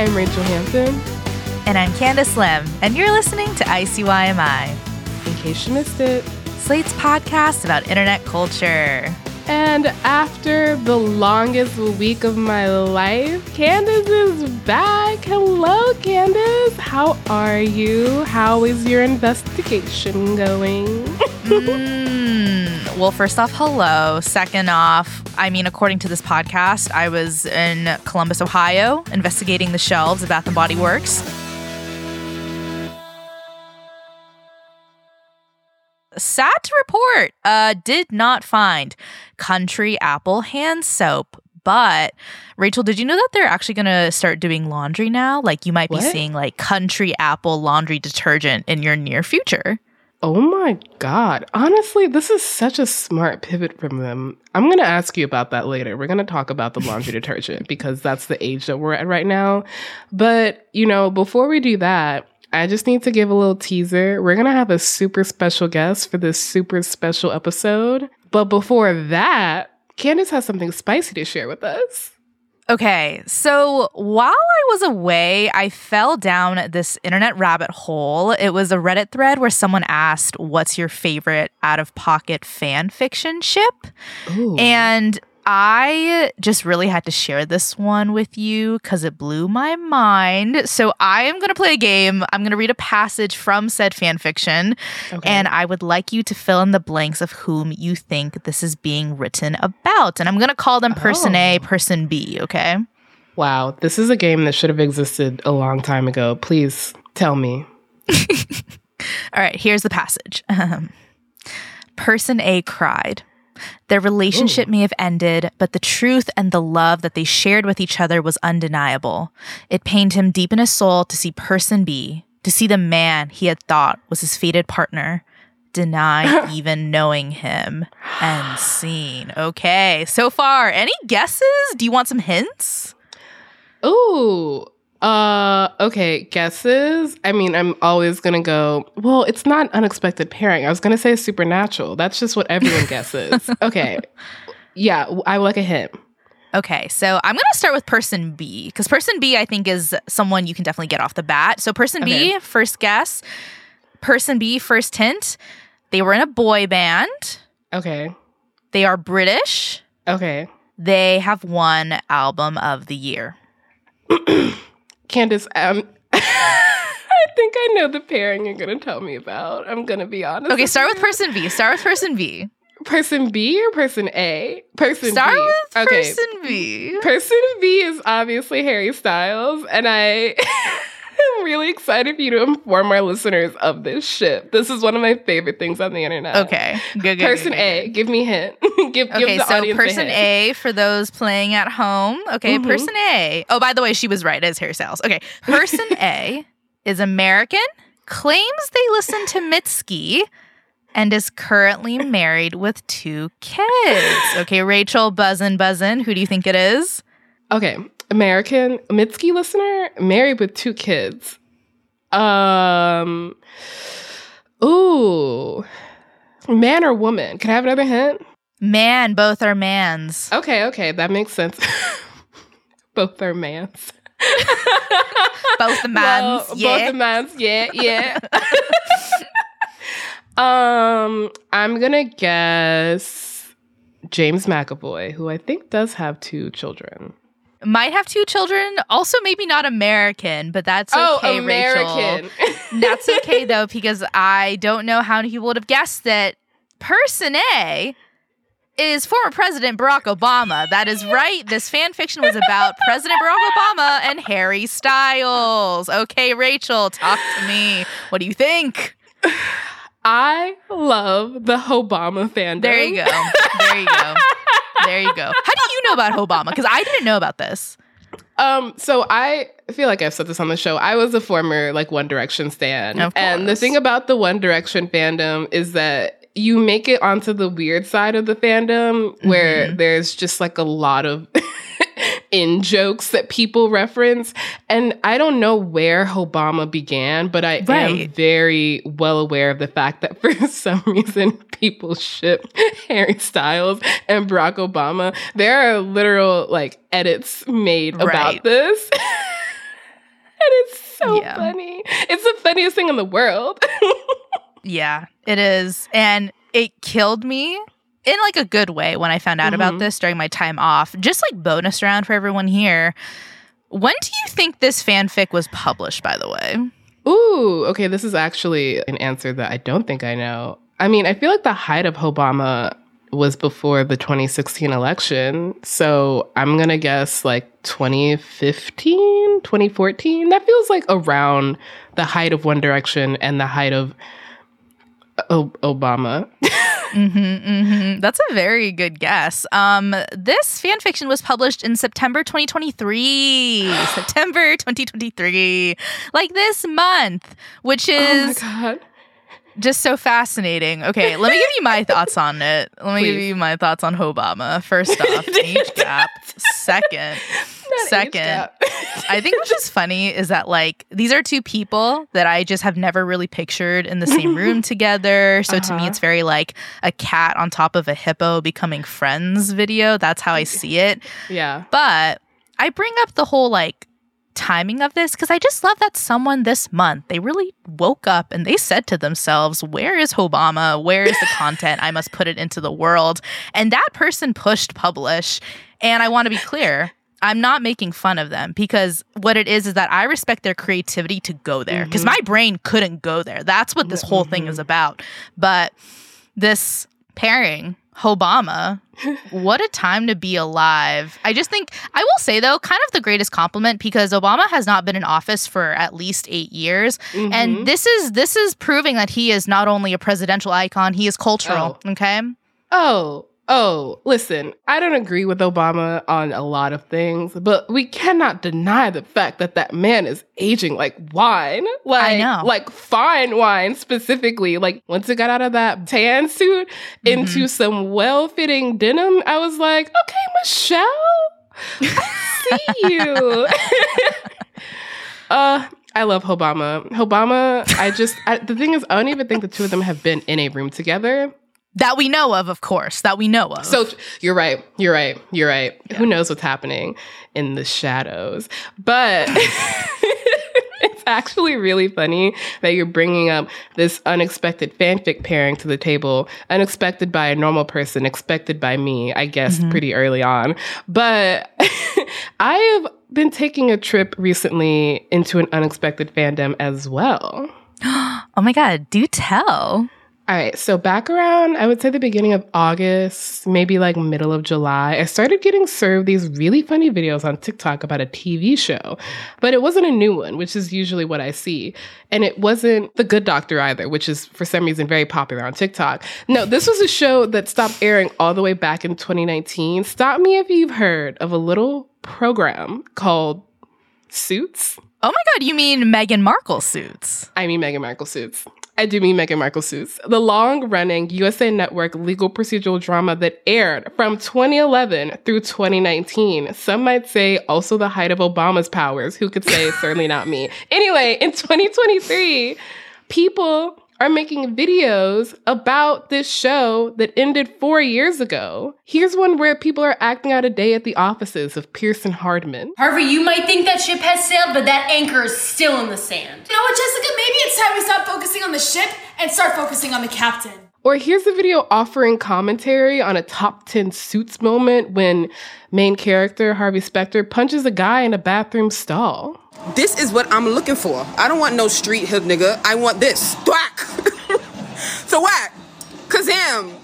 I'm Rachel Hampton. And I'm Candice Lim, and you're listening to ICYMI. In case you missed it. Slate's podcast about internet culture. And after the longest week of my life, Candice is back. Hello, Candice. How are you? How is your investigation going? Well, first off, hello. Second off, according to this podcast, I was in Columbus, Ohio, investigating the shelves at Bath and Body Works. Sad to report, did not find Country Apple hand soap. But Rachel, did you know that they're actually going to start doing laundry now? Like you might be seeing like Country Apple laundry detergent in your near future. Oh my God. Honestly, this is such a smart pivot from them. I'm going to ask you about that later. We're going to talk about the laundry detergent because that's the age that we're at right now. But, you know, before we do that, I just need to give a little teaser. We're going to have a super special guest for this super special episode. But before that, Candice has something spicy to share with us. Okay, so while I was away, I fell down this internet rabbit hole. It was a Reddit thread where someone asked, what's your favorite out-of-pocket fan fiction ship? Ooh. And I just really had to share this one with you because it blew my mind. So I am going to play a game. I'm going to read a passage from said fan fiction, and I would like you to fill in the blanks of whom you think this is being written about. And I'm going to call them Person A, Person B, okay? Wow, this is a game that should have existed a long time ago. Please tell me. All right, here's the passage. Person A cried. Their relationship may have ended, but the truth and the love that they shared with each other was undeniable. It pained him deep in his soul to see Person B, to see the man he had thought was his fated partner, denied even knowing him and seen. Okay, so far, any guesses? Do you want some hints? Ooh, okay, guesses. I mean, I'm always going to go, well, it's not unexpected pairing. I was going to say supernatural. That's just what everyone guesses. Okay. Yeah, I would like a hint. Okay, so I'm going to start with Person B, because Person B, I think, is someone you can definitely get off the bat. So Person B, first guess. Person B, first hint. They were in a boy band. Okay. They are British. Okay. They have won album of the year. Candice, I think I know the pairing you're going to tell me about. I'm going to be honest. Okay, start with Person B. Start with Person B. Person B or Person A? Person start B. Start with Person B. Person B is obviously Harry Styles, and I am really excited for you to inform our listeners of this ship. This is one of my favorite things on the internet. Okay. Good. Person A, give me a hint. give the audience a hint. Okay, so Person A for those playing at home. Okay, Person A. Oh, by the way, she was right. It's Harry Styles. Okay, Person A is American, claims they listen to Mitski, and is currently married with 2 kids. Okay, Rachel, buzzin'. Who do you think it is? Okay, American, Mitski listener, married with 2 kids. Ooh, man or woman? Can I have another hint? Man, both are mans. Okay, that makes sense. Both are mans. Both the mans, well, yeah. Both the mans, yeah. I'm gonna guess James McAvoy, who I think does have 2 children. Might have 2 children. Also, maybe not American, but that's okay, American. Rachel. That's okay, though, because I don't know how he would have guessed that Person A is former President Barack Obama. That is right. This fan fiction was about President Barack Obama and Harry Styles. Okay, Rachel, talk to me. What do you think? I love the Obama fandom. There you go. How do you know about Obama? Because I didn't know about this. So I feel like I've said this on the show. I was a former One Direction stan. And the thing about the One Direction fandom is that you make it onto the weird side of the fandom where there's just a lot of in-jokes that people reference. And I don't know where Obama began, but I am very well aware of the fact that for some reason people ship Harry Styles and Barack Obama. There are literal edits made about this. it's so funny. It's the funniest thing in the world. Yeah, it is. And it killed me in like a good way when I found out about this during my time off. Just like bonus round for everyone here. When do you think this fanfic was published, by the way? Ooh, okay. This is actually an answer that I don't think I know. I mean, I feel like the height of Obama was before the 2016 election. So I'm going to guess like 2015, 2014. That feels like around the height of One Direction and the height of Obama. That's a very good guess. This fan fiction was published in September 2023. September 2023. Like this month, which is... Oh my God. Just so fascinating. Okay, let me give you my thoughts on it. Let me give you my thoughts on Obama. First off, age gap. Second, I think what's just funny is that like these are two people that I just have never really pictured in the same room together. So to me, it's very like a cat on top of a hippo becoming friends video. That's how I see it. Yeah. But I bring up the whole like timing of this because I just love that someone this month, they really woke up and they said to themselves, where is Obama? Where is the content? I must put it into the world. And that person pushed publish. And I want to be clear, I'm not making fun of them because what it is that I respect their creativity to go there because my brain couldn't go there. That's what this whole thing is about. But this pairing, Obama, what a time to be alive. I just think, I will say though, kind of the greatest compliment because Obama has not been in office for at least 8 years. And this is proving that he is not only a presidential icon, he is cultural. Listen, I don't agree with Obama on a lot of things, but we cannot deny the fact that that man is aging like wine. Like, I know. Like fine wine specifically. Like once it got out of that tan suit into some well-fitting denim, I was like, okay, Michelle, I see you. I love Obama. Obama, the thing is, I don't even think the two of them have been in a room together. That we know of course, that we know of. So you're right. Yeah. Who knows what's happening in the shadows? But it's actually really funny that you're bringing up this unexpected fanfic pairing to the table, unexpected by a normal person, expected by me, I guess, pretty early on. But I have been taking a trip recently into an unexpected fandom as well. Oh my God, do tell. All right, so back around, I would say the beginning of August, maybe like middle of July, I started getting served these really funny videos on TikTok about a TV show, but it wasn't a new one, which is usually what I see. And it wasn't The Good Doctor either, which is for some reason very popular on TikTok. No, this was a show that stopped airing all the way back in 2019. Stop me if you've heard of a little program called Suits. Oh my God, you mean Meghan Markle Suits? I mean Meghan Markle Suits. I do mean Meghan Markle Suits, the long-running USA Network legal procedural drama that aired from 2011 through 2019. Some might say also the height of Obama's powers. Who could say? Certainly not me. Anyway, in 2023, people are making videos about this show that ended 4 years ago. Here's one where people are acting out a day at the offices of Pearson Hardman. Harvey, you might think that ship has sailed, but that anchor is still in the sand. You know what, Jessica? Maybe it's time we stop focusing on the ship and start focusing on the captain. Or here's a video offering commentary on a top 10 Suits moment when main character Harvey Specter punches a guy in a bathroom stall. This is what I'm looking for. I don't want no street hood nigga. I want this. Thwack. Thwack. Kazam.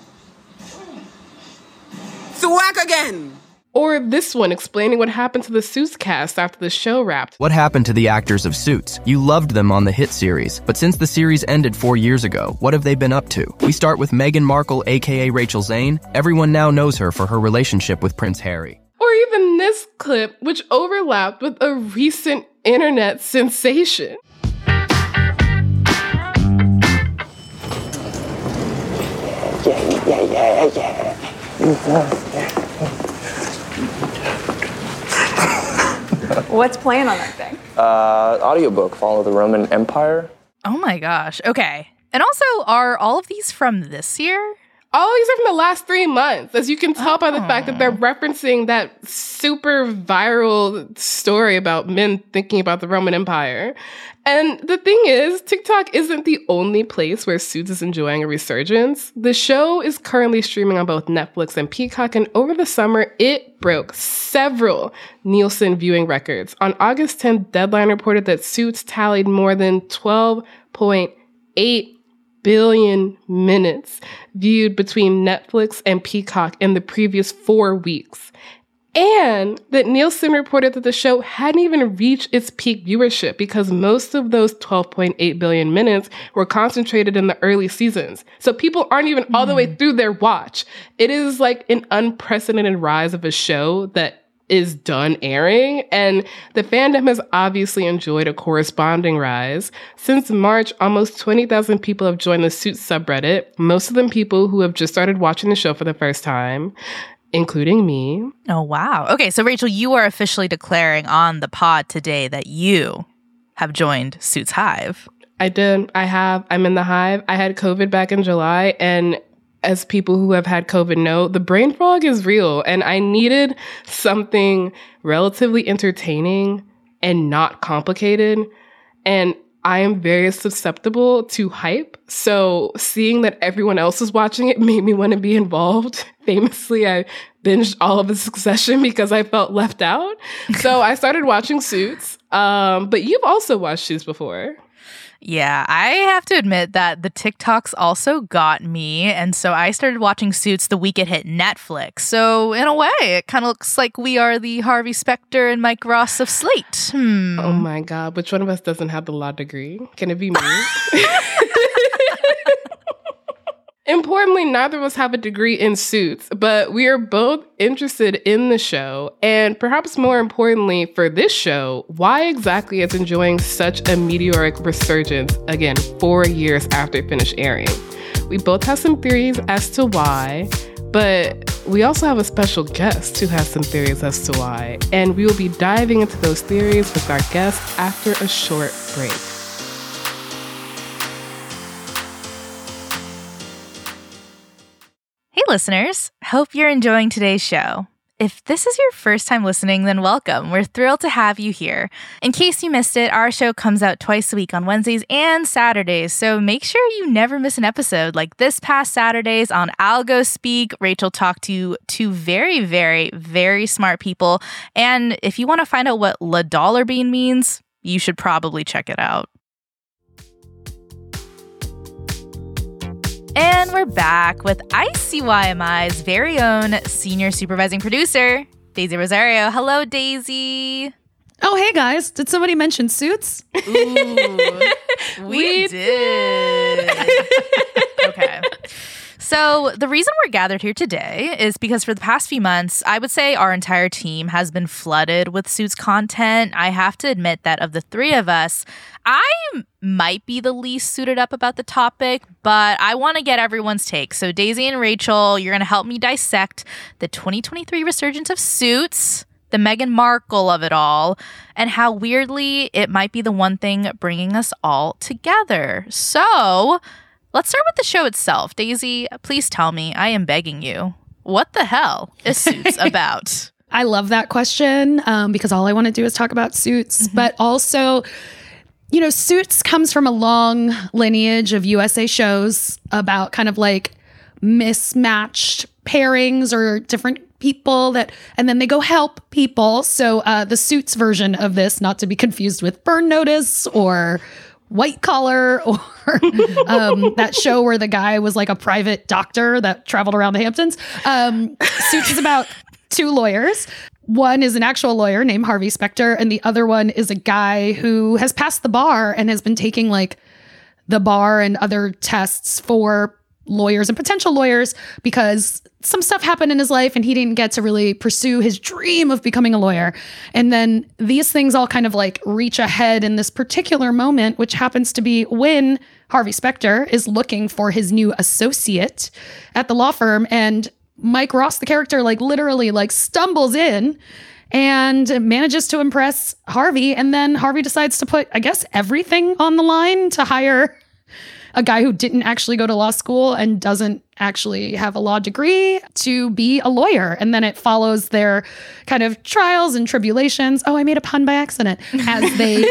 Thwack again. Or this one explaining what happened to the Suits cast after the show wrapped. What happened to the actors of Suits? You loved them on the hit series, but since the series ended 4 years ago, what have they been up to? We start with Meghan Markle, aka Rachel Zane. Everyone now knows her for her relationship with Prince Harry. Or even this clip, which overlapped with a recent internet sensation. What's playing on that thing? Audiobook, Follow the Roman Empire. Oh my gosh. Okay. And also, are all of these from this year? All these are from the last 3 months, as you can tell by the fact that they're referencing that super viral story about men thinking about the Roman Empire. And the thing is, TikTok isn't the only place where Suits is enjoying a resurgence. The show is currently streaming on both Netflix and Peacock, and over the summer, it broke several Nielsen viewing records. On August 10th, Deadline reported that Suits tallied more than 12.8 billion minutes viewed between Netflix and Peacock in the previous 4 weeks. And that Nielsen reported that the show hadn't even reached its peak viewership because most of those 12.8 billion minutes were concentrated in the early seasons. So people aren't even all the way through their watch. It is like an unprecedented rise of a show that is done airing, and the fandom has obviously enjoyed a corresponding rise. Since March, almost 20,000 people have joined the Suits subreddit, most of them people who have just started watching the show for the first time, including me. Oh, wow. Okay, so Rachel, you are officially declaring on the pod today that you have joined Suits Hive. I did. I have. I'm in the Hive. I had COVID back in July, and as people who have had COVID know, the brain fog is real, and I needed something relatively entertaining and not complicated, and I am very susceptible to hype, so seeing that everyone else is watching it made me want to be involved. Famously, I binged all of the Succession because I felt left out, so I started watching Suits, but you've also watched Suits before. Yeah, I have to admit that the TikToks also got me, and so I started watching Suits the week it hit Netflix. So in a way, it kind of looks like we are the Harvey Specter and Mike Ross of Slate. Oh my God, which one of us doesn't have the law degree? Can it be me? Importantly, neither of us have a degree in Suits, but we are both interested in the show. And perhaps more importantly for this show, why exactly it's enjoying such a meteoric resurgence, again, 4 years after it finished airing. We both have some theories as to why, but we also have a special guest who has some theories as to why. And we will be diving into those theories with our guest after a short break. Hey listeners, hope you're enjoying today's show. If this is your first time listening, then welcome. We're thrilled to have you here. In case you missed it, our show comes out twice a week on Wednesdays and Saturdays, so make sure you never miss an episode. Like this past Saturdays on Algo Speak, Rachel talked to two very, very, very smart people. And if you want to find out what La Dollar Bean means, you should probably check it out. And we're back with ICYMI's very own senior supervising producer, Daisy Rosario. Hello, Daisy. Oh, hey, guys. Did somebody mention Suits? Ooh, we did. Okay. So the reason we're gathered here today is because for the past few months, I would say our entire team has been flooded with Suits content. I have to admit that of the three of us, I might be the least suited up about the topic, but I want to get everyone's take. So Daisy and Rachel, you're going to help me dissect the 2023 resurgence of Suits, the Meghan Markle of it all, and how weirdly it might be the one thing bringing us all together. So let's start with the show itself. Daisy, please tell me, I am begging you, what the hell is Suits about? I love that question because all I want to do is talk about Suits, but also, you know, Suits comes from a long lineage of USA shows about kind of like mismatched pairings or different people that, and then they go help people. So the Suits version of this, not to be confused with Burn Notice or White Collar or that show where the guy was like a private doctor that traveled around the Hamptons. Suits is about two lawyers. One is an actual lawyer named Harvey Specter, and the other one is a guy who has passed the bar and has been taking like the bar and other tests for lawyers and potential lawyers because some stuff happened in his life and he didn't get to really pursue his dream of becoming a lawyer. And then these things all kind of like reach ahead in this particular moment, which happens to be when Harvey Specter is looking for his new associate at the law firm. And Mike Ross, the character, like literally like stumbles in and manages to impress Harvey. And then Harvey decides to put, I guess, everything on the line to hire a guy who didn't actually go to law school and doesn't actually have a law degree to be a lawyer. And then it follows their kind of trials and tribulations. Oh, I made a pun by accident. As they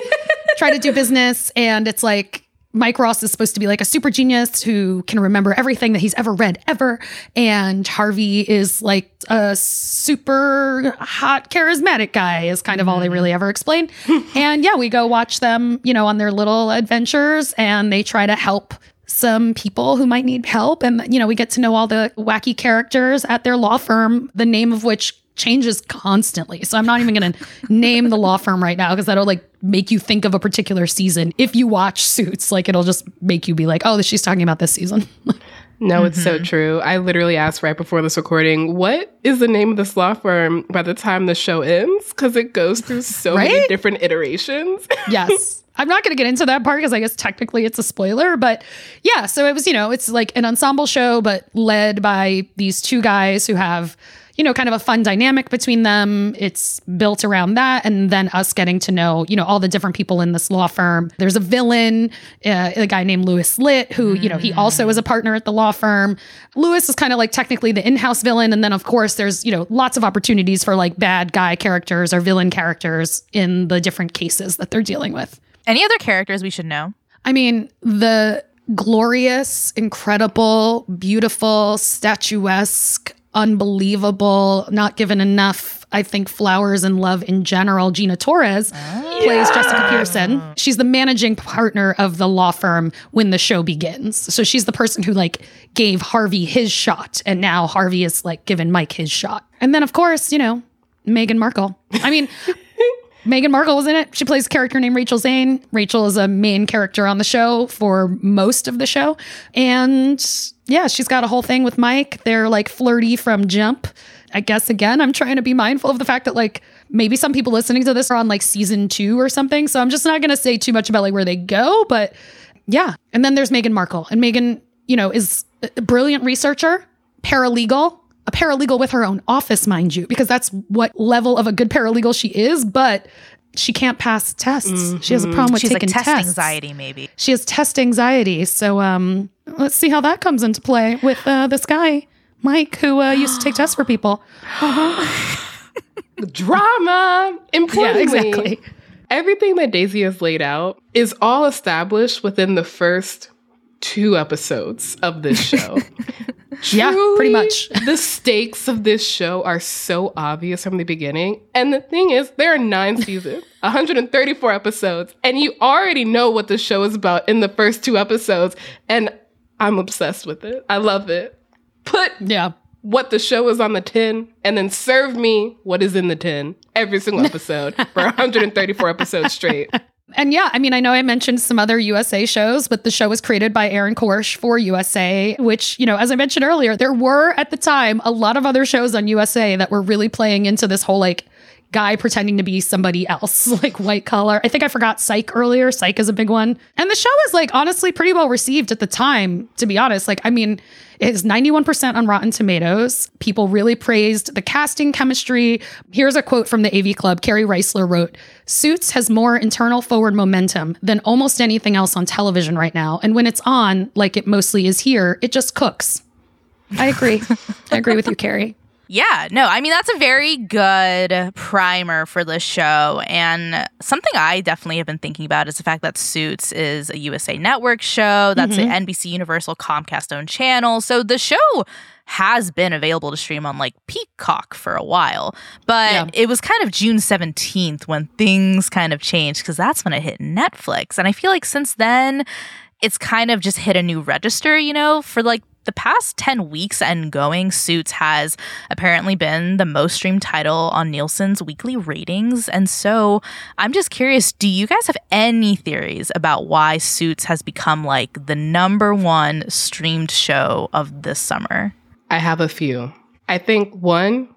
try to do business. And it's like, Mike Ross is supposed to be like a super genius who can remember everything that he's ever read ever. And Harvey is like a super hot, charismatic guy is kind of all they really ever explain. And yeah, we go watch them, you know, on their little adventures, and they try to help some people who might need help. And, you know, we get to know all the wacky characters at their law firm, the name of which changes constantly. So I'm not even going to name the law firm right now, because that'll like make you think of a particular season. If you watch Suits, like it'll just make you be like, oh, she's talking about this season. No, it's so true. I literally asked right before this recording, what is the name of this law firm by the time the show ends? Because it goes through so many different iterations. Yes. I'm not going to get into that part because I guess technically it's a spoiler, but yeah. So it was, you know, it's like an ensemble show, but led by these two guys who have, you know, kind of a fun dynamic between them. It's built around that. And then us getting to know, you know, all the different people in this law firm. There's a villain, a guy named Louis Litt, who, you know, he also is a partner at the law firm. Louis is kind of like technically the in-house villain. And then, of course, there's, you know, lots of opportunities for like bad guy characters or villain characters in the different cases that they're dealing with. Any other characters we should know? I mean, the glorious, incredible, beautiful, statuesque, unbelievable, not given enough, I think, flowers and love in general, Gina Torres plays Jessica Pearson. She's the managing partner of the law firm when the show begins. So she's the person who like gave Harvey his shot. And now Harvey is like giving Mike his shot. And then, of course, you know, Meghan Markle. I mean, Meghan Markle was in it. She plays a character named Rachel Zane. Rachel is a main character on the show for most of the show. And yeah, she's got a whole thing with Mike. They're like flirty from jump. I guess, again, I'm trying to be mindful of the fact that like maybe some people listening to this are on like season 2 or something. So I'm just not going to say too much about like where they go. But yeah. And then there's Meghan Markle. And Meghan, you know, is a brilliant researcher, paralegal. A paralegal with her own office, mind you, because that's what level of a good paralegal she is, but she can't pass tests. She has a problem with taking tests. She's like test anxiety, maybe. She has test anxiety. So let's see how that comes into play with this guy, Mike, who used to take tests for people. Drama! Importantly, exactly. Everything that Daisy has laid out is all established within the first 2 episodes of this show. Truly, pretty much. The stakes of this show are so obvious from the beginning. And the thing is, there are 9 seasons, 134 episodes, and you already know what the show is about in the first 2 episodes. And I'm obsessed with it. I love it. Put what the show is on the tin, and then serve me what is in the tin every single episode for 134 episodes straight. And yeah, I mean, I know I mentioned some other USA shows, but the show was created by Aaron Korsh for USA, which, you know, as I mentioned earlier, there were at the time a lot of other shows on USA that were really playing into this whole like guy pretending to be somebody else, like White Collar. I think I forgot Psych earlier. Psych is a big one. And the show was like honestly pretty well received at the time, to be honest. Like, I mean, it's 91% on Rotten Tomatoes. People really praised the casting chemistry. Here's a quote from the AV Club. Carrie Reisler wrote, "Suits has more internal forward momentum than almost anything else on television right now. And when it's on, like it mostly is here, it just cooks." I agree. I agree with you, Carrie. Yeah, no, I mean, that's a very good primer for this show. And something I definitely have been thinking about is the fact that Suits is a USA Network show. That's an NBC Universal Comcast-owned channel. So the show has been available to stream on like Peacock for a while. But it was kind of June 17th when things kind of changed, because that's when it hit Netflix. And I feel like since then, it's kind of just hit a new register, you know, for like the past 10 weeks and going, Suits has apparently been the most streamed title on Nielsen's weekly ratings. And so I'm just curious, do you guys have any theories about why Suits has become like the #1 streamed show of this summer? I have a few. I think one,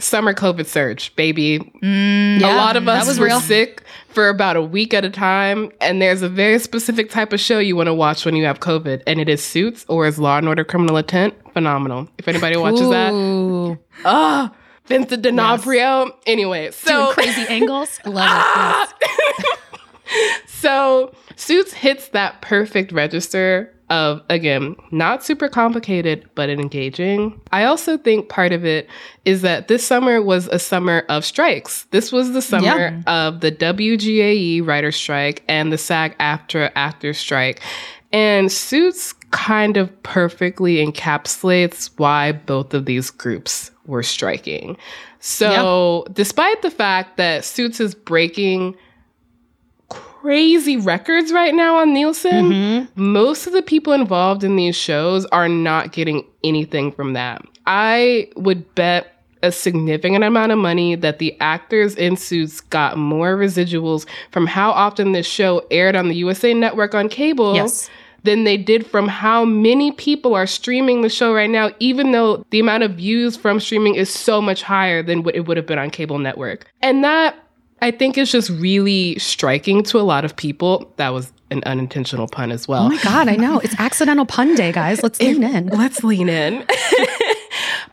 summer COVID surge, baby. A lot of us were sick for about a week at a time. And there's a very specific type of show you want to watch when you have COVID. And it is Suits, or is Law & Order Criminal Intent. Phenomenal. If anybody watches that. Oh, Vincent D'Onofrio. Yes. Anyway, so. Doing crazy angles. I love it. Yes. So Suits hits that perfect register of, again, not super complicated, but engaging. I also think part of it is that this summer was a summer of strikes. This was the summer of the WGAE writer's strike and the SAG-AFTRA actors strike. And Suits kind of perfectly encapsulates why both of these groups were striking. So despite the fact that Suits is breaking crazy records right now on Nielsen, most of the people involved in these shows are not getting anything from that. I would bet a significant amount of money that the actors in Suits got more residuals from how often this show aired on the USA Network on cable than they did from how many people are streaming the show right now, even though the amount of views from streaming is so much higher than what it would have been on cable network. And that, I think, it's just really striking to a lot of people. That was an unintentional pun as well. Oh my God, I know. It's accidental pun day, guys. Let's lean in.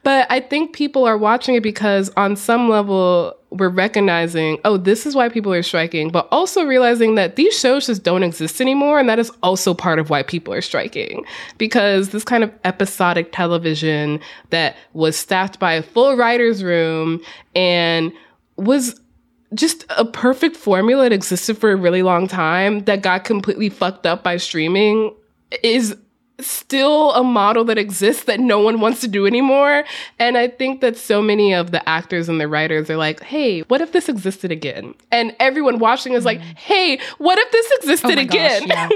But I think people are watching it because on some level, we're recognizing, oh, this is why people are striking, but also realizing that these shows just don't exist anymore. And that is also part of why people are striking, because this kind of episodic television that was staffed by a full writer's room and was just a perfect formula that existed for a really long time that got completely fucked up by streaming is still a model that exists that no one wants to do anymore. And I think that so many of the actors and the writers are like, hey, what if this existed again? And everyone watching is like, hey, what if this existed again? Gosh,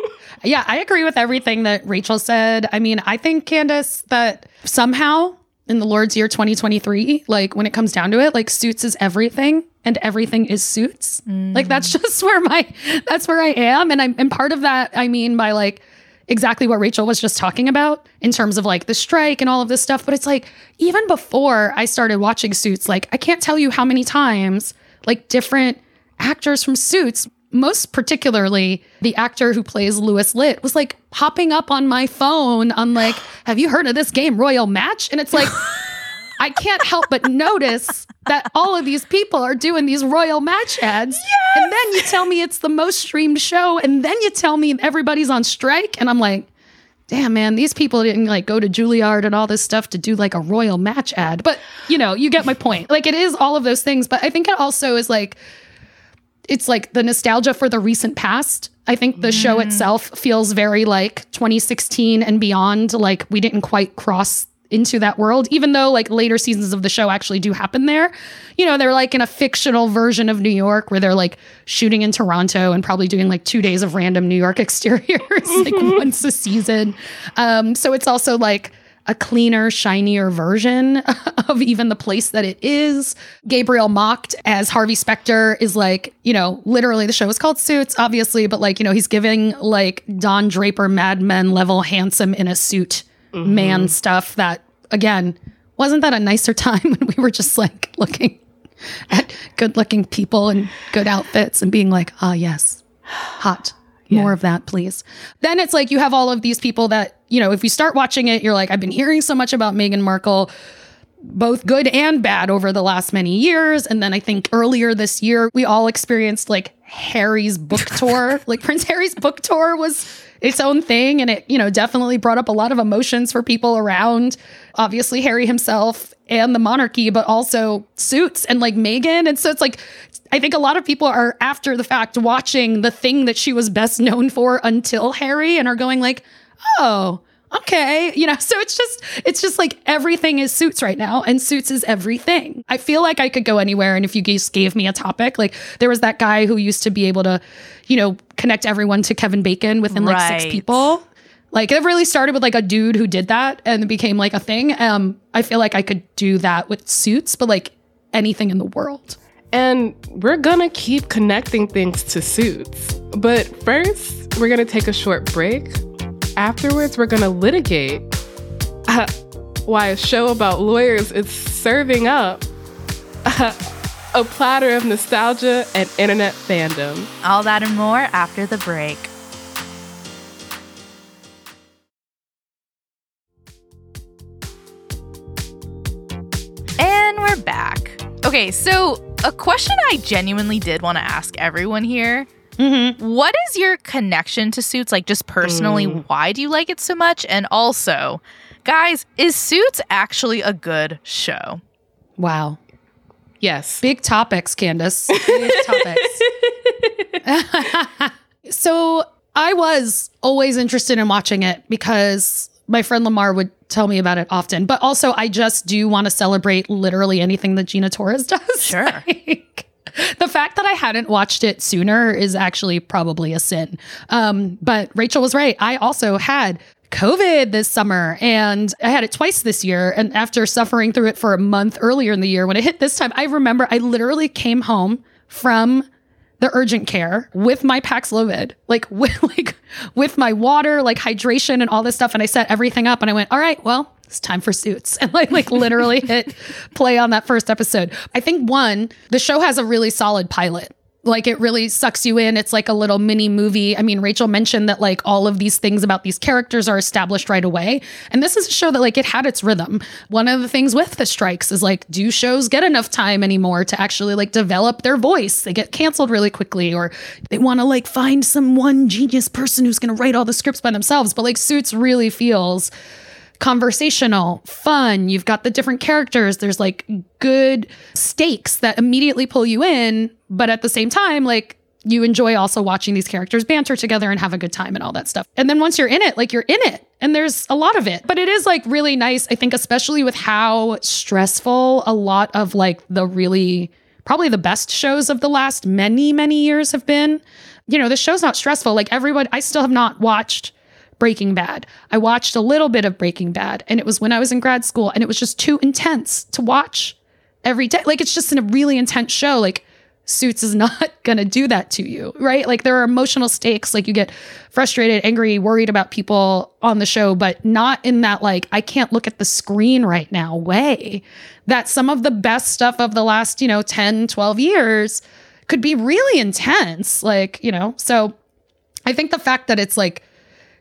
yeah, I agree with everything that Rachel said. I mean, I think, Candice, that somehow in the Lord's year 2023, like when it comes down to it, like Suits is everything and everything is Suits. Like that's just where I am. And I'm part of that. I mean, by like, exactly what Rachel was just talking about in terms of like the strike and all of this stuff. But it's like, even before I started watching Suits, like I can't tell you how many times like different actors from Suits, most particularly the actor who plays Louis Litt, was like popping up on my phone. I'm like, have you heard of this game, Royal Match? And it's like, I can't help but notice that all of these people are doing these Royal Match ads. Yes! And then you tell me it's the most streamed show. And then you tell me everybody's on strike. And I'm like, damn, man, these people didn't like go to Juilliard and all this stuff to do like a Royal Match ad. But, you know, you get my point. Like it is all of those things. But I think it also is like, it's like the nostalgia for the recent past. I think the show itself feels very like 2016 and beyond. Like we didn't quite cross into that world, even though like later seasons of the show actually do happen there. You know, they're like in a fictional version of New York where they're like shooting in Toronto and probably doing like 2 days of random New York exteriors like once a season. So it's also like a cleaner, shinier version of even the place that it is. Gabriel mocked as Harvey Specter is like, you know, literally the show is called Suits, obviously, but like, you know, he's giving like Don Draper, Mad Men level handsome in a suit man stuff that, again, wasn't that a nicer time when we were just like looking at good looking people and good outfits and being like, ah, yes, hot, more of that, please. Then it's like you have all of these people that, you know, if you start watching it, you're like, I've been hearing so much about Meghan Markle, both good and bad over the last many years. And then I think earlier this year, we all experienced like Harry's book tour, like Prince Harry's book tour was its own thing. And it, you know, definitely brought up a lot of emotions for people around, obviously Harry himself and the monarchy, but also Suits and like Meghan. And so it's like, I think a lot of people are after the fact watching the thing that she was best known for until Harry and are going like, oh, okay. You know, so it's just like everything is Suits right now and Suits is everything. I feel like I could go anywhere. And if you just gave me a topic, like there was that guy who used to be able to, you know, connect everyone to Kevin Bacon within like six people. Like it really started with like a dude who did that and it became like a thing. I feel like I could do that with Suits, but like anything in the world. And we're gonna keep connecting things to Suits. But first, we're gonna take a short break. Afterwards, we're going to litigate why a show about lawyers is serving up a platter of nostalgia and internet fandom. All that and more after the break. And we're back. Okay, so a question I genuinely did want to ask everyone here Mm-hmm. What is your connection to Suits? Like, just personally, why do you like it so much? And also, guys, is Suits actually a good show? Wow. Yes. Big topics, Candice. Big topics. So I was always interested in watching it because my friend Lamar would tell me about it often. But also, I just do want to celebrate literally anything that Gina Torres does. Sure. Like, the fact that I hadn't watched it sooner is actually probably a sin. But Rachel was right. I also had COVID this summer, and I had it twice this year. And after suffering through it for a month earlier in the year, when it hit this time, I remember I literally came home from the urgent care with my Paxlovid, with my water, like hydration and all this stuff. And I set everything up and I went, all right, well, it's time for Suits. And like literally hit play on that first episode. I think the show has a really solid pilot. Like, it really sucks you in. It's like a little mini movie. I mean, Rachel mentioned that like all of these things about these characters are established right away. And this is a show that like it had its rhythm. One of the things with the strikes is like, do shows get enough time anymore to actually like develop their voice? They get canceled really quickly, or they want to like find some one genius person who's going to write all the scripts by themselves. But like Suits really feels conversational, fun. You've got the different characters. There's like good stakes that immediately pull you in. But at the same time, like, you enjoy also watching these characters banter together and have a good time and all that stuff. And then once you're in it, like, you're in it. And there's a lot of it. But it is like really nice, I think, especially with how stressful a lot of like the really probably the best shows of the last many, many years have been. You know, the show's not stressful. Like, everyone, I still have not watched Breaking Bad. I watched a little bit of Breaking Bad, and it was when I was in grad school, and it was just too intense to watch every day. Like, it's just a really intense show. Like, Suits is not going to do that to you, right? Like, there are emotional stakes. Like, you get frustrated, angry, worried about people on the show, but not in that, like, I can't look at the screen right now way that some of the best stuff of the last, 10, 12 years could be really intense. Like, so I think the fact that it's like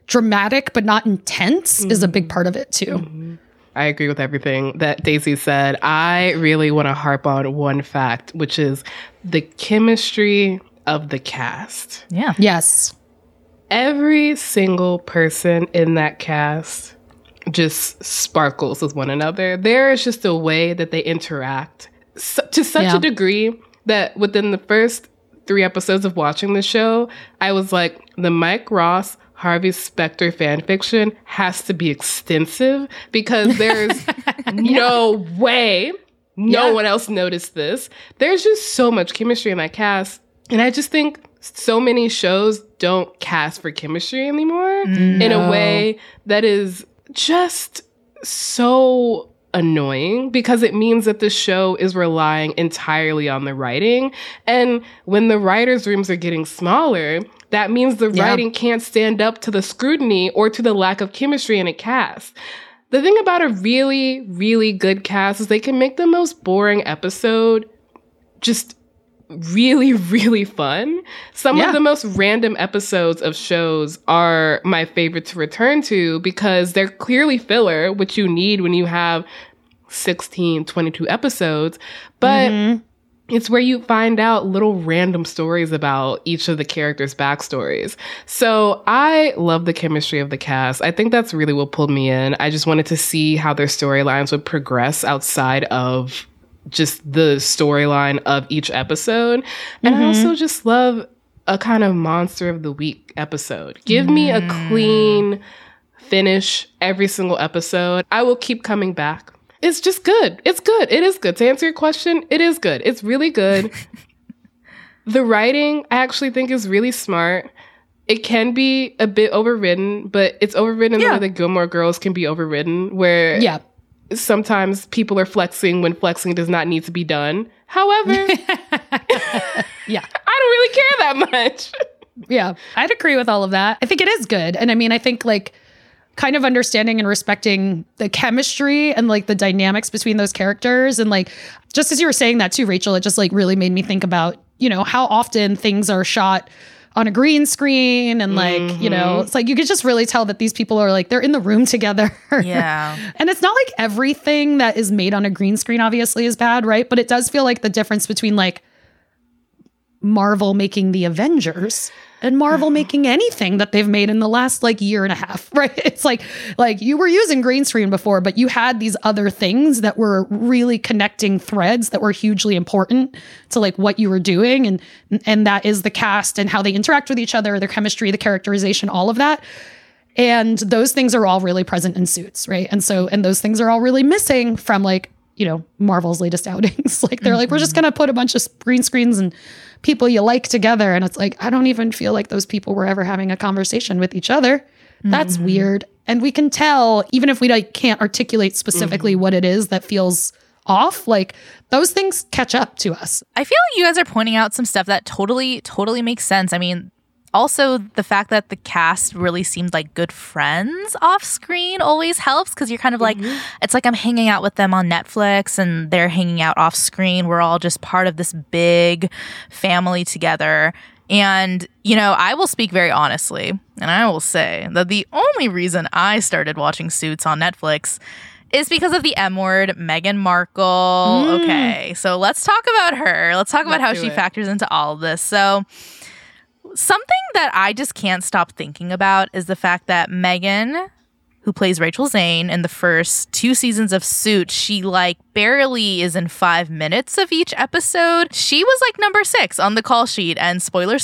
dramatic but not intense is a big part of it too. I agree with everything that Daisy said. I really want to harp on one fact, which is the chemistry of the cast. Yeah. Yes. Every single person in that cast just sparkles with one another. There is just a way that they interact to such a degree that within the first 3 episodes of watching the show, I was like, the Mike Ross Harvey Specter fanfiction has to be extensive, because there's no way no one else noticed this. There's just so much chemistry in that cast. And I just think so many shows don't cast for chemistry anymore in a way that is just so annoying, because it means that the show is relying entirely on the writing. And when the writers' rooms are getting smaller, that means the writing can't stand up to the scrutiny or to the lack of chemistry in a cast. The thing about a really, really good cast is they can make the most boring episode just really, really fun. Some of the most random episodes of shows are my favorite to return to, because they're clearly filler, which you need when you have 16, 22 episodes. But it's where you find out little random stories about each of the characters' backstories. So I love the chemistry of the cast. I think that's really what pulled me in. I just wanted to see how their storylines would progress outside of just the storyline of each episode. And I also just love a kind of monster of the week episode. Give me a clean finish every single episode. I will keep coming back. It's just good. It's good. It is good. To answer your question, it is good. It's really good. The writing, I actually think, is really smart. It can be a bit overridden, but it's overridden the way that Gilmore Girls can be overridden, where sometimes people are flexing when flexing does not need to be done. However, I don't really care that much. I'd agree with all of that. I think it is good. And I mean, I think like kind of understanding and respecting the chemistry and like the dynamics between those characters. And like, just as you were saying that too, Rachel, it just like really made me think about, how often things are shot on a green screen. And like, it's like, you could just really tell that these people are like, they're in the room together. And it's not like everything that is made on a green screen obviously is bad, right? But it does feel like the difference between like Marvel making the Avengers and Marvel making anything that they've made in the last like year and a half, right? It's like you were using green screen before, but you had these other things that were really connecting threads that were hugely important to like what you were doing. And that is the cast and how they interact with each other, their chemistry, the characterization, all of that. And those things are all really present in Suits, right? And so, and those things are all really missing from like, you know, Marvel's latest outings. Like they're like, we're just going to put a bunch of green screens and people you like together. And it's like, I don't even feel like those people were ever having a conversation with each other. That's weird. And we can tell, even if we like can't articulate specifically what it is that feels off, like those things catch up to us. I feel like you guys are pointing out some stuff that totally makes sense. I mean, also, the fact that the cast really seemed like good friends off screen always helps because you're kind of like, it's like I'm hanging out with them on Netflix and they're hanging out off screen. We're all just part of this big family together. And, you know, I will speak very honestly and I will say that the only reason I started watching Suits on Netflix is because of the M-word, Meghan Markle. Okay, so let's talk about her. Let's talk about how she factors into all of this. So something that I just can't stop thinking about is the fact that Meghan, who plays Rachel Zane in the first two seasons of Suits, she like barely is in 5 minutes of each episode. She was like number 6 on the call sheet. And spoiler,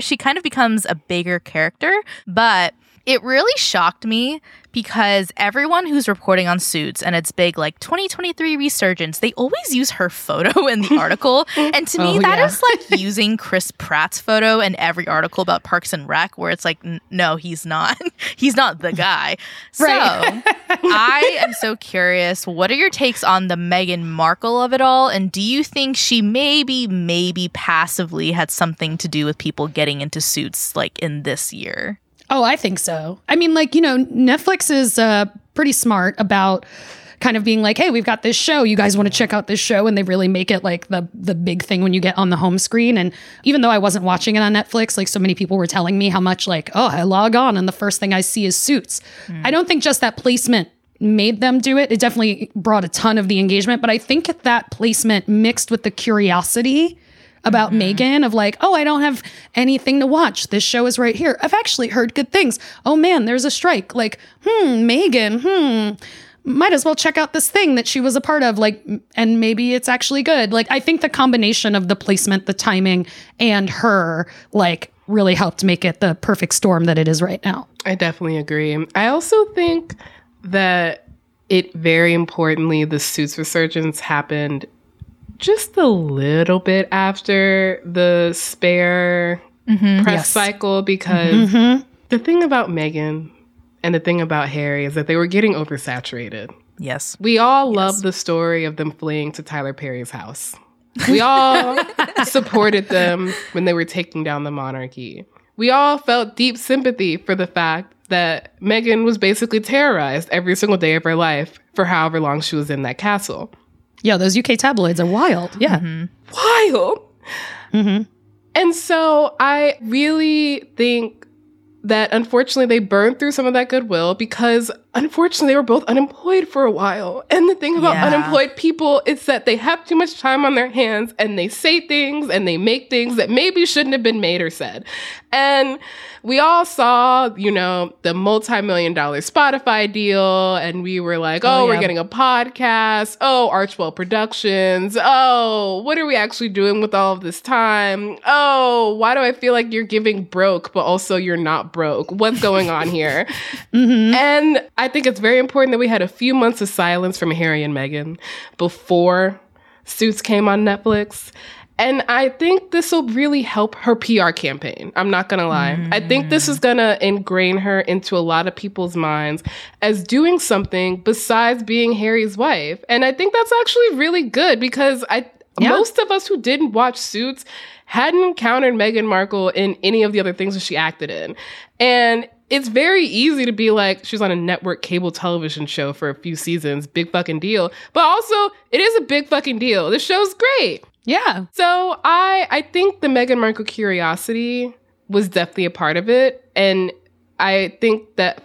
she kind of becomes a bigger character. But it really shocked me because everyone who's reporting on Suits and its big like 2023 resurgence, they always use her photo in the article. And to me, that is like using Chris Pratt's photo in every article about Parks and Rec where it's like, no, he's not. He's not the guy. Right. So I am so curious. What are your takes on the Meghan Markle of it all? And do you think she maybe passively had something to do with people getting into Suits like in this year? Oh, I think so. I mean, like, you know, Netflix is pretty smart about kind of being like, hey, we've got this show. You guys want to check out this show? And they really make it like the big thing when you get on the home screen. And even though I wasn't watching it on Netflix, like so many people were telling me how much like, oh, I log on and the first thing I see is Suits. I don't think just that placement made them do it. It definitely brought a ton of the engagement. But I think that placement mixed with the curiosity about Meghan of like, oh, I don't have anything to watch. This show is right here. I've actually heard good things. Oh man, there's a strike. Like, Meghan, might as well check out this thing that she was a part of. Like, and maybe it's actually good. Like, I think the combination of the placement, the timing, and her, like, really helped make it the perfect storm that it is right now. I definitely agree. I also think that it very importantly, the Suits resurgence happened just a little bit after the Spare press cycle, because the thing about Meghan and the thing about Harry is that they were getting oversaturated. Yes. We all love the story of them fleeing to Tyler Perry's house. We all supported them when they were taking down the monarchy. We all felt deep sympathy for the fact that Meghan was basically terrorized every single day of her life for however long she was in that castle. Yeah, those UK tabloids are wild. Yeah. Wild. And so I really think that unfortunately they burned through some of that goodwill because unfortunately they were both unemployed for a while. And the thing about unemployed people is that they have too much time on their hands and they say things and they make things that maybe shouldn't have been made or said. And we all saw, you know, the multi-million-dollar Spotify deal and we were like, we're getting a podcast. Oh, Archwell Productions. Oh, what are we actually doing with all of this time? Oh, why do I feel like you're giving broke, but also you're not broke? What's going on here? And I think it's very important that we had a few months of silence from Harry and Meghan before Suits came on Netflix. And I think this will really help her PR campaign. I'm not going to lie. I think this is going to ingrain her into a lot of people's minds as doing something besides being Harry's wife. And I think that's actually really good because most of us who didn't watch Suits hadn't encountered Meghan Markle in any of the other things that she acted in. And it's very easy to be like, she's on a network cable television show for a few seasons, big fucking deal. But also, it is a big fucking deal. This show's great. Yeah. So I think the Meghan Markle curiosity was definitely a part of it. And I think that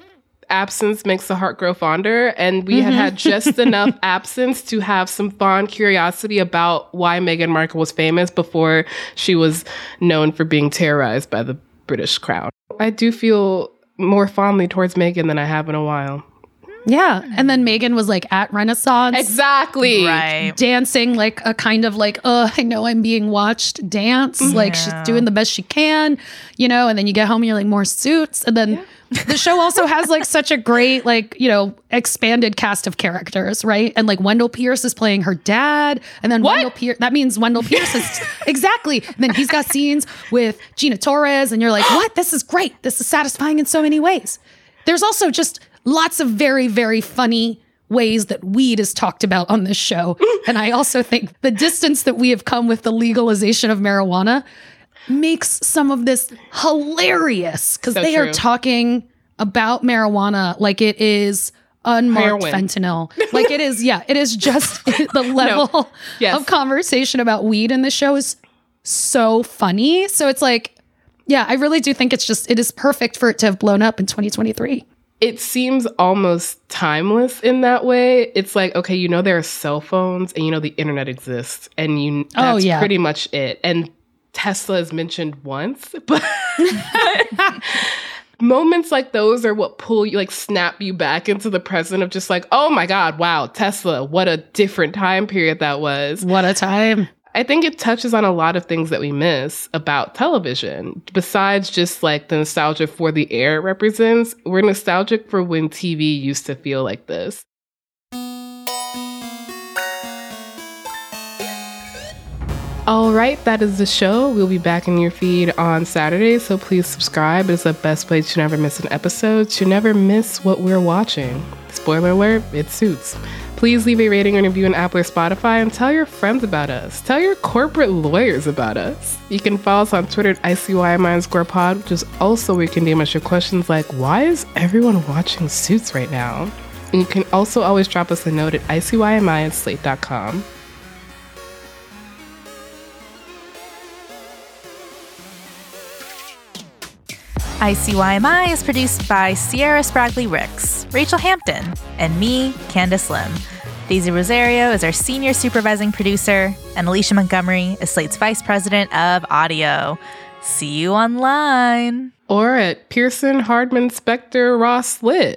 absence makes the heart grow fonder. And we had had just enough absence to have some fond curiosity about why Meghan Markle was famous before she was known for being terrorized by the British crown. I do feel more fondly towards Meghan than I have in a while. Yeah. And then Meghan was like at Renaissance. Exactly. Right. Dancing like a kind of like, oh, I know I'm being watched dance. Yeah. Like she's doing the best she can, you know, and then you get home and you're like more Suits. And then the show also has like such a great, like, you know, expanded cast of characters. Right. And like Wendell Pierce is playing her dad. And then that means Wendell Pierce is exactly. And then he's got scenes with Gina Torres and you're like, what? This is great. This is satisfying in so many ways. There's also just lots of very, very funny ways that weed is talked about on this show. And I also think the distance that we have come with the legalization of marijuana makes some of this hilarious because they are talking about marijuana like it is unmarked fentanyl. Like it is, yeah, it is just the level of conversation about weed in the show is so funny. So it's like, yeah, I really do think it is perfect for it to have blown up in 2023. It seems almost timeless in that way. It's like, okay, you know there are cell phones and you know the internet exists and that's pretty much it. And Tesla is mentioned once, but moments like those are what pull you, like snap you back into the present of just like, oh my God, wow, Tesla, what a different time period that was. What a time. I think it touches on a lot of things that we miss about television. Besides just like the nostalgia for the air it represents, we're nostalgic for when TV used to feel like this. All right, that is the show. We'll be back in your feed on Saturday, so please subscribe. It's the best place to never miss an episode, to never miss what we're watching. Spoiler alert, it Suits. Please leave a rating and review on Apple or Spotify and tell your friends about us. Tell your corporate lawyers about us. You can follow us on Twitter at @ICYMI_pod, which is also where you can DM us your questions like, why is everyone watching Suits right now? And you can also always drop us a note at ICYMI@slate.com. ICYMI is produced by Sierra Spragley-Ricks, Rachel Hampton, and me, Candice Lim. Daisy Rosario is our senior supervising producer, and Alicia Montgomery is Slate's vice president of audio. See you online. Or at Pearson Hardman Specter Ross Litt.